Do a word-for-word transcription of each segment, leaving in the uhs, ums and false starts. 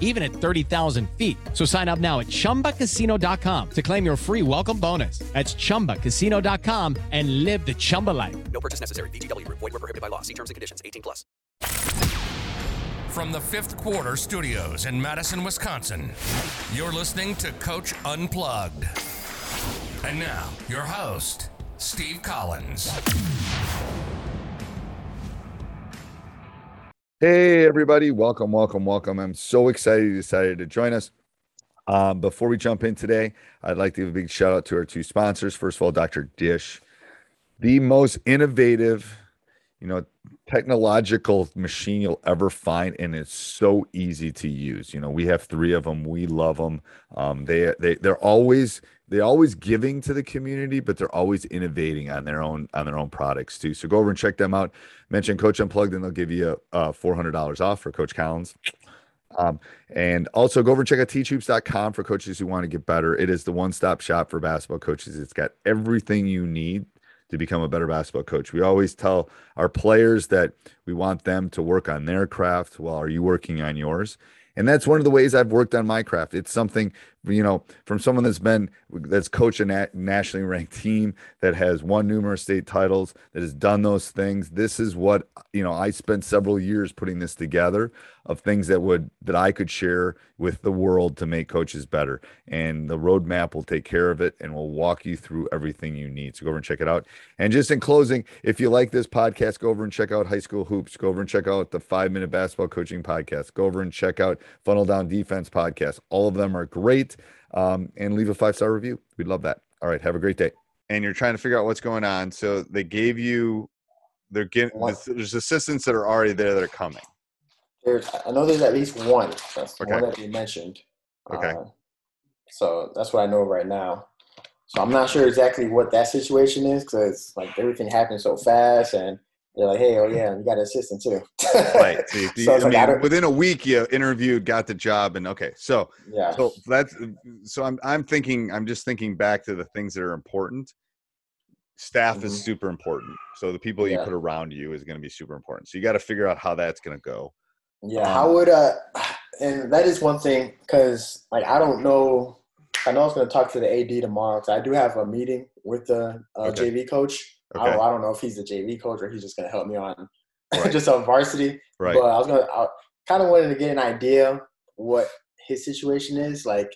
even at thirty thousand feet. So sign up now at chumba casino dot com to claim your free welcome bonus. That's chumba casino dot com and live the Chumba life. No purchase necessary. V G W. Void where prohibited by law. See terms and conditions. eighteen plus. From the Fifth Quarter Studios in Madison, Wisconsin, you're listening to Coach Unplugged. And now, your host, Steve Collins. Hey, everybody. Welcome, welcome, welcome. I'm so excited you decided to join us. Um, before we jump in today, I'd like to give a big shout out to our two sponsors. First of all, Doctor Dish, the most innovative, you know, technological machine you'll ever find. And it's so easy to use. You know, we have three of them. We love them. Um, they, they, they're always... They're always giving to the community, but they're always innovating on their own on their own products too. So go over and check them out. Mention Coach Unplugged, and they'll give you uh, four hundred dollars off for Coach Collins. Um, and also go over and check out teach hoops dot com for coaches who want to get better. It is the one-stop shop for basketball coaches. It's got everything you need to become a better basketball coach. We always tell our players that we want them to work on their craft. Well, are you working on yours? And that's one of the ways I've worked on my craft. It's something, you know, from someone that's been, that's coached a nationally ranked team, that has won numerous state titles, that has done those things. This is what, you know, I spent several years putting this together of things that would, that I could share with the world to make coaches better. And the roadmap will take care of it and will walk you through everything you need. So go over and check it out. And just in closing, if you like this podcast, go over and check out High School Hoops. Go over and check out the Five Minute Basketball Coaching Podcast. Go over and check out Funnel Down Defense Podcast. All of them are great. Um, and leave a five-star review. We'd love that. All right. Have a great day. And you're trying to figure out what's going on. So they gave you, they're getting, there's assistants that are already there that are coming. There's, I know there's at least one. That's the okay. one that you mentioned. Okay. Uh, so that's what I know right now. So I'm not sure exactly what that situation is, because like everything happened so fast, and they're like, hey, oh yeah, we got an assistant too. Right. See, so I mean, like, within a week, you interviewed, got the job, and okay. So yeah. So that's so I'm I'm thinking I'm just thinking back to the things that are important. Staff mm-hmm. is super important. So the people yeah. you put around you is going to be super important. So you got to figure out how that's going to go. Yeah, um, how would uh, and that is one thing, because like I don't know, I know I was going to talk to the A D tomorrow, because I do have a meeting with the uh, okay. J V coach. Okay. I, don't, I don't know if he's the J V coach or he's just going to help me on right. just on varsity. Right. But I was going to kind of wanted to get an idea what his situation is. Like,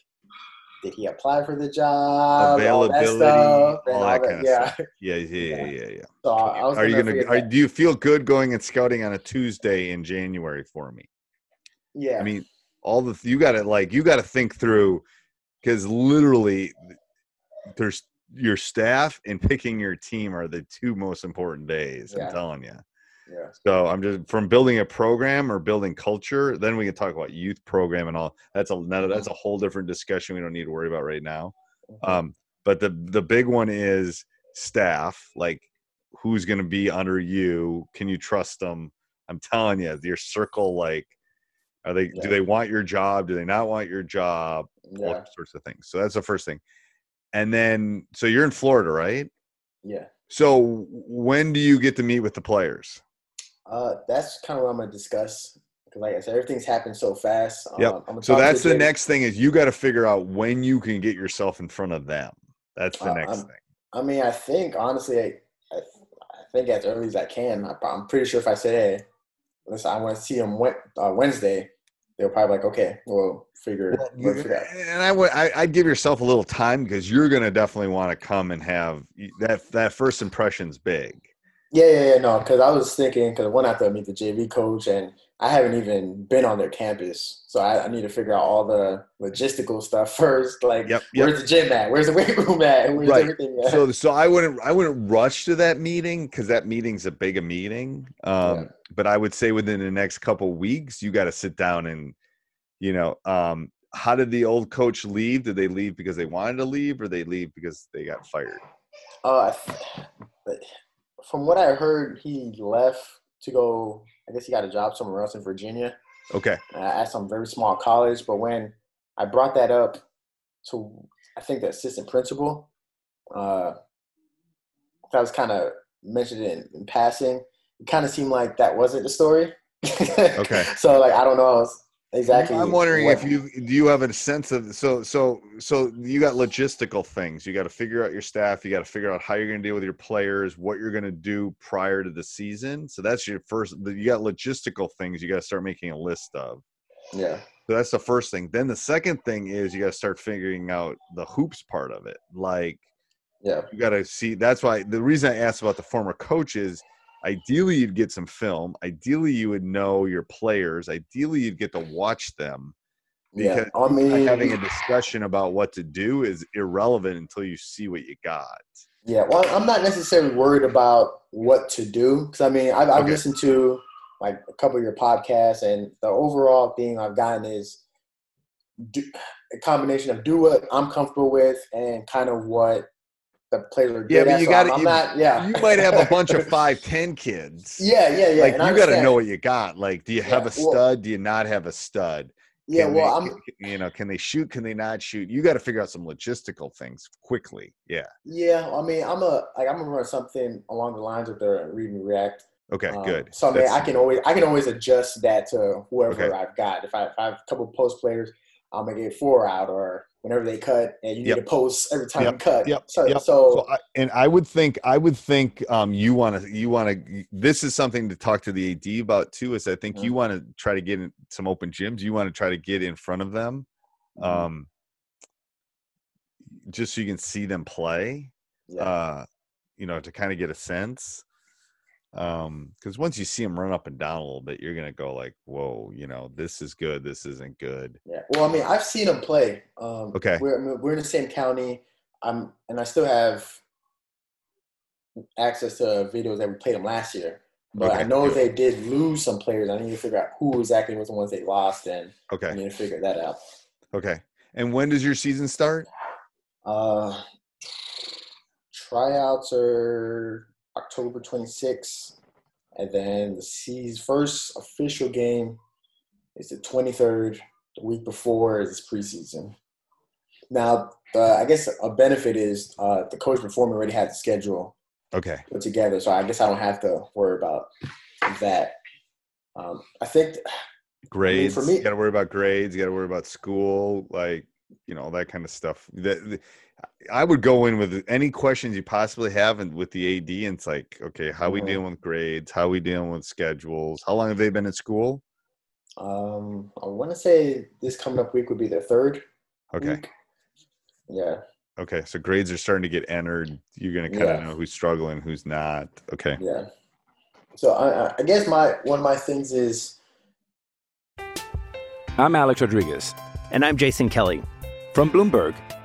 did he apply for the job? Availability, all that, stuff, all that all kind that, of stuff. Yeah, yeah, yeah, yeah, yeah. yeah. So I, I was are you gonna? Are, do you feel good going and scouting on a Tuesday in January for me? Yeah. I mean, all the you got to like you got to think through, because literally, there's your staff and picking your team are the two most important days. Yeah. I'm telling you. Yeah. So I'm just from building a program or building culture. Then we can talk about youth program and all. That's a that's a whole different discussion. We don't need to worry about right now. Um, but the the big one is staff. Like, who's going to be under you? Can you trust them? I'm telling you, your circle. Like, are they? Yeah. Do they want your job? Do they not want your job? Yeah. All sorts of things. So that's the first thing. And then, so you're in Florida, right? Yeah. So when do you get to meet with the players? Uh, that's kind of what I'm going to discuss. Like I said, everything's happened so fast. Um, yep. I'm so that's the Jay. next thing is you got to figure out when you can get yourself in front of them. That's the uh, next I'm, thing. I mean, I think, honestly, I, I, I think as early as I can. I, I'm pretty sure if I say, hey, listen, I want to see them uh, Wednesday, they're probably like, okay, we'll figure well, it figure out. And I would, I, I'd give yourself a little time because you're going to definitely want to come and have that, that first impression's big. Yeah, yeah, yeah, no, because I was thinking, because one, I have to meet the J V coach, and I haven't even been on their campus, so I, I need to figure out all the logistical stuff first. Like, yep, yep. Where's the gym at? Where's the weight room at? Where's right. everything at? So, so I wouldn't, I wouldn't rush to that meeting because that meeting's a big a meeting. Um, yeah. But I would say within the next couple of weeks, you got to sit down and, you know, um, how did the old coach leave? Did they leave because they wanted to leave, or they leave because they got fired? Uh, but from what I heard, he left to go, I guess he got a job somewhere else in Virginia. Okay. At some very small college. But when I brought that up to, I think, the assistant principal, uh, that was kind of mentioned in, in passing. It kind of seemed like that wasn't the story. Okay. So, like, I don't know exactly. I'm wondering what, if you – do you have a sense of – so so so you got logistical things. You got to figure out your staff. You got to figure out how you're going to deal with your players, what you're going to do prior to the season. So that's your first – you got logistical things you got to start making a list of. Yeah. So that's the first thing. Then the second thing is you got to start figuring out the hoops part of it. Like, yeah, you got to see – that's why – the reason I asked about the former coach is – ideally, you'd get some film. Ideally, you would know your players. Ideally, you'd get to watch them. Because yeah, I mean, having a discussion about what to do is irrelevant until you see what you got. Yeah, well, I'm not necessarily worried about what to do. Because, I mean, I've, I've okay. listened to, like, a couple of your podcasts, and the overall thing I've gotten is do, a combination of do what I'm comfortable with and kind of what the players are good yeah, but at, you so gotta, I'm you, not, yeah. You might have a bunch of five ten kids. Yeah, yeah, yeah. Like, and you got to know what you got. Like, do you yeah, have a stud? Well, do you not have a stud? Yeah, can well, they, I'm. Can, you know, can they shoot? Can they not shoot? You got to figure out some logistical things quickly. Yeah. Yeah, I mean, I'm a like I'm gonna run something along the lines of the read and react. Okay, um, good. So I mean, I can always I can always adjust that to whoever okay. I've got. If I, if I have a couple of post players, I'm gonna get four out or. Whenever they cut, and you yep. need to post every time yep. you cut. Yep. So, yep. so, so I, and I would think, I would think, um, you want to, you want to. This is something to talk to the A D about too. Is I think mm-hmm. you want to try to get in some open gyms. You want to try to get in front of them, um, mm-hmm. just so you can see them play. Yeah. Uh, you know, to kind of get a sense. Um, because once you see them run up and down a little bit, you're gonna go like, "Whoa, you know, this is good. This isn't good." Yeah. Well, I mean, I've seen them play. Um, okay. We're we're in the same county. I'm, and I still have access to videos that we played them last year. But okay. I know yeah. they did lose some players. I need to figure out who exactly was the ones they lost, and okay. I need to figure that out. Okay. And when does your season start? Uh, tryouts are October twenty-sixth, and then the C's first official game is the twenty-third. The week before is preseason. Now, uh, I guess a benefit is uh, the coach before me already had the schedule okay. put together, so I guess I don't have to worry about that. Um, I think th- grades. I mean, for me, you got to worry about grades. You got to worry about school, like you know that kind of stuff. That. The, I would go in with any questions you possibly have and with the A D, and it's like, okay, how are we dealing with grades? How are we dealing with schedules? How long have they been at school? Um, I want to say this coming up week would be their third Okay. week. Yeah. Okay, so grades are starting to get entered. You're going to kind yeah. of know who's struggling, who's not. Okay. Yeah. So I, I guess my one of my things is – I'm Alex Rodriguez. And I'm Jason Kelly. From Bloomberg,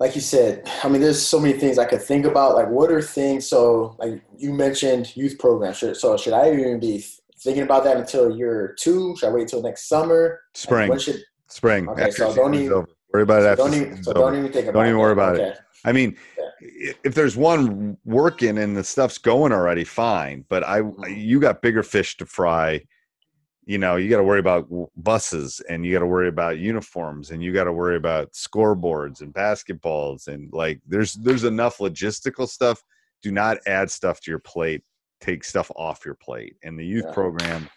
Like you said, I mean, there's so many things I could think about. Like, what are things? So, like you mentioned, youth programs. Should, so, should I even be thinking about that until year two? Should I wait until next summer? Spring. Like, should, Spring. Okay, so don't even worry about it. So don't even, so don't even think about don't it. Don't even worry about okay. it. I mean, yeah. if there's one working and the stuff's going already, fine. But I, you got bigger fish to fry. You know, you got to worry about buses, and you got to worry about uniforms, and you got to worry about scoreboards and basketballs, and like there's there's enough logistical stuff. Do not add stuff to your plate. Take stuff off your plate. And the youth yeah. program,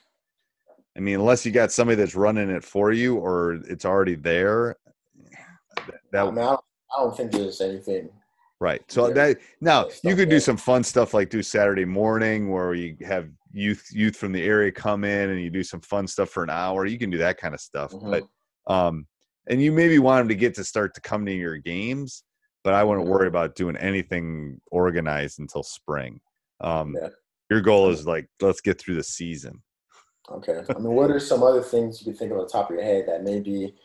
I mean, unless you got somebody that's running it for you or it's already there, that, that I, mean, I, don't, I don't think there's anything. Right. So that now you could do some fun stuff like do Saturday morning where you have youth youth from the area come in and you do some fun stuff for an hour. You can do that kind of stuff. Mm-hmm. But um, and you maybe want them to get to start to come to your games, but I wouldn't worry about doing anything organized until spring. Um, yeah. Your goal is like, let's get through the season. Okay. I mean, what are some other things you can think of on the top of your head that maybe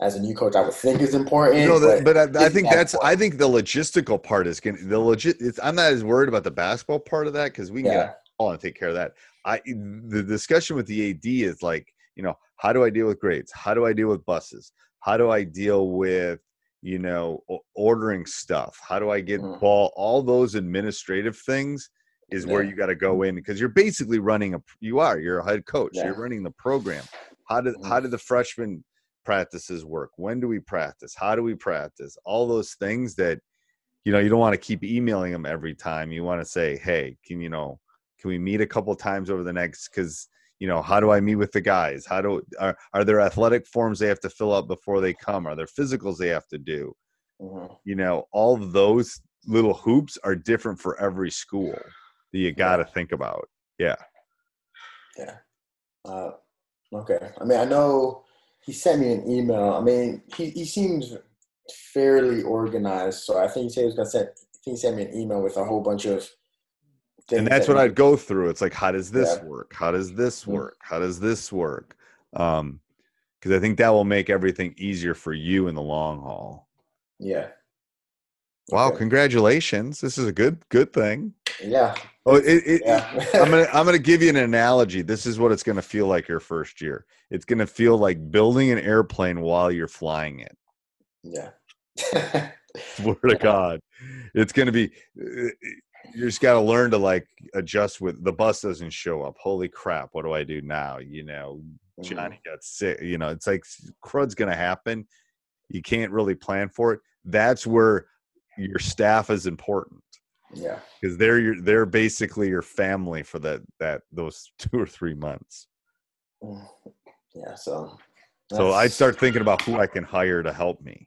as a new coach I would think is important? You know, but, but I, I think that's, important. I think the logistical part is going to, the legit, it's, I'm not as worried about the basketball part of that because we can yeah. get all and take care of that. I, the discussion with the A D is like, you know, how do I deal with grades? How do I deal with buses? How do I deal with, you know, ordering stuff? How do I get ball? Mm. All those administrative things is yeah. where you got to go in because you're basically running a, you are, you're a head coach, yeah. you're running the program. How did, mm. how did the freshman practices work? When do we practice? How do we practice? All those things that, you know, you don't want to keep emailing them every time. You want to say, hey, can, you know, can we meet a couple of times over the next, because, you know, how do I meet with the guys? How do are, are there athletic forms they have to fill out before they come? Are there physicals they have to do? Mm-hmm. You know, all those little hoops are different for every school that you got to yeah. think about. Yeah. Yeah. Uh, okay. I mean, I know he sent me an email. I mean, he, he seems fairly organized. So I think he said he was going to send, I think he sent me an email with a whole bunch of And that's what I'd go through. It's like, how does this yeah. work? How does this work? How does this work? Um, because I think that will make everything easier for you in the long haul. Yeah. Wow! Okay. Congratulations. This is a good, good thing. Yeah. Oh, it, it, yeah. I'm gonna, I'm gonna give you an analogy. This is what it's gonna feel like your first year. It's gonna feel like building an airplane while you're flying it. Yeah. Swear to God, it's gonna be. It, You just got to learn to like adjust with the bus doesn't show up. Holy crap. What do I do now? You know, Johnny got sick, you know, it's like crud's going to happen. You can't really plan for it. That's where your staff is important. Yeah. Cause they're your, they're basically your family for that, that those two or three months. Yeah. So, so I'd start thinking about who I can hire to help me.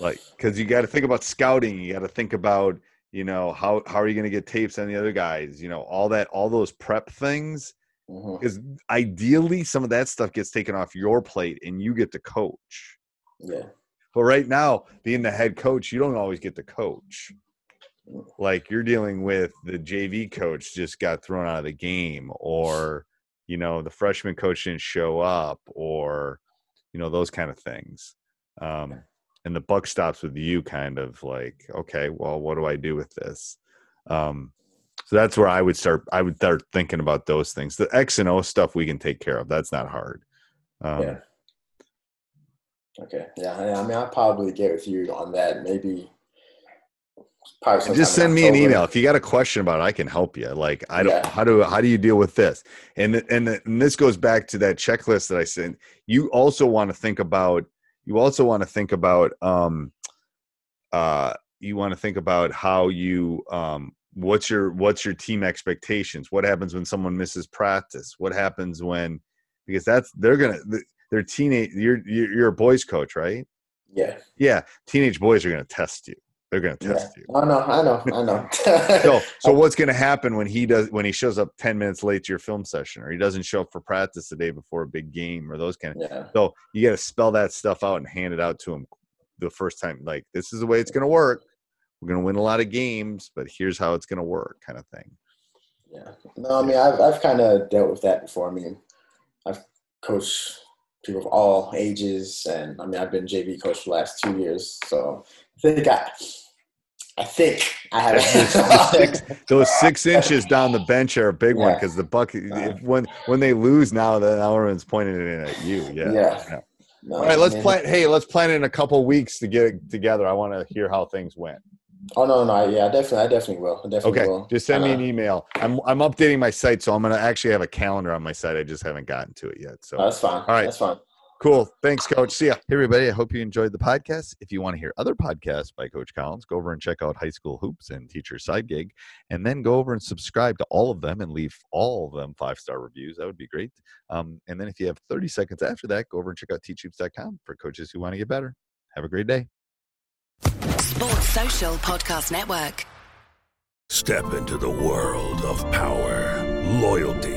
Like, because you got to think about scouting, you got to think about, you know, how how are you going to get tapes on the other guys, you know, all that, all those prep things. Because mm-hmm. ideally, some of that stuff gets taken off your plate and you get to coach. Yeah. But right now, being the head coach, you don't always get to coach. Like you're dealing with the J V coach just got thrown out of the game, or you know the freshman coach didn't show up, or you know those kind of things. Um, yeah. And the buck stops with you kind of like, okay, well, what do I do with this? Um, so that's where I would start. I would start thinking about those things. The X and O stuff we can take care of. That's not hard. Um, yeah. Okay. Yeah. I mean, I'll probably get with you on that. Maybe. Probably just send me an email. If you got a question about it, I can help you. Like, I don't, yeah. how do, how do you deal with this? And, and, and this goes back to that checklist that I sent. You also want to think about, You also want to think about um, uh, you want to think about how you um, what's your what's your team expectations? What happens when someone misses practice? What happens when because that's they're gonna they're teenage you're you're a boys coach, right? Yeah. Yeah. Teenage boys are gonna test you. They're gonna test yeah. you. I know, I know, I know. so so what's gonna happen when he does when he shows up ten minutes late to your film session, or he doesn't show up for practice the day before a big game, or those kind of yeah. so you gotta spell that stuff out and hand it out to him the first time, like this is the way it's gonna work. We're gonna win a lot of games, but here's how it's gonna work, kind of thing. Yeah. No, I mean I've I've kinda dealt with that before. I mean, I've coached people of all ages, and I mean I've been J V coach for the last two years, so I think I I think I had a six. six those six inches down the bench are a big yeah. one because the bucket. Uh, if, when when they lose now, the Ellerman's pointing it in at you. Yeah. yeah. yeah. No, all right, let's man. plan. Hey, let's plan in a couple weeks to get it together. I want to hear how things went. Oh no, no, no, yeah, definitely, I definitely will. I definitely okay, will. just send me an email. I'm I'm updating my site, so I'm gonna actually have a calendar on my site. I just haven't gotten to it yet. So no, that's fine. All right, that's fine. Cool. Thanks, Coach. See ya. Hey, everybody. I hope you enjoyed the podcast. If you want to hear other podcasts by Coach Collins, go over and check out High School Hoops and Teacher Side Gig, and then go over and subscribe to all of them and leave all of them five-star reviews. That would be great. Um, and then if you have thirty seconds after that, go over and check out teach hoops dot com for coaches who want to get better. Have a great day. Sports Social Podcast Network. Step into the world of power, loyalty,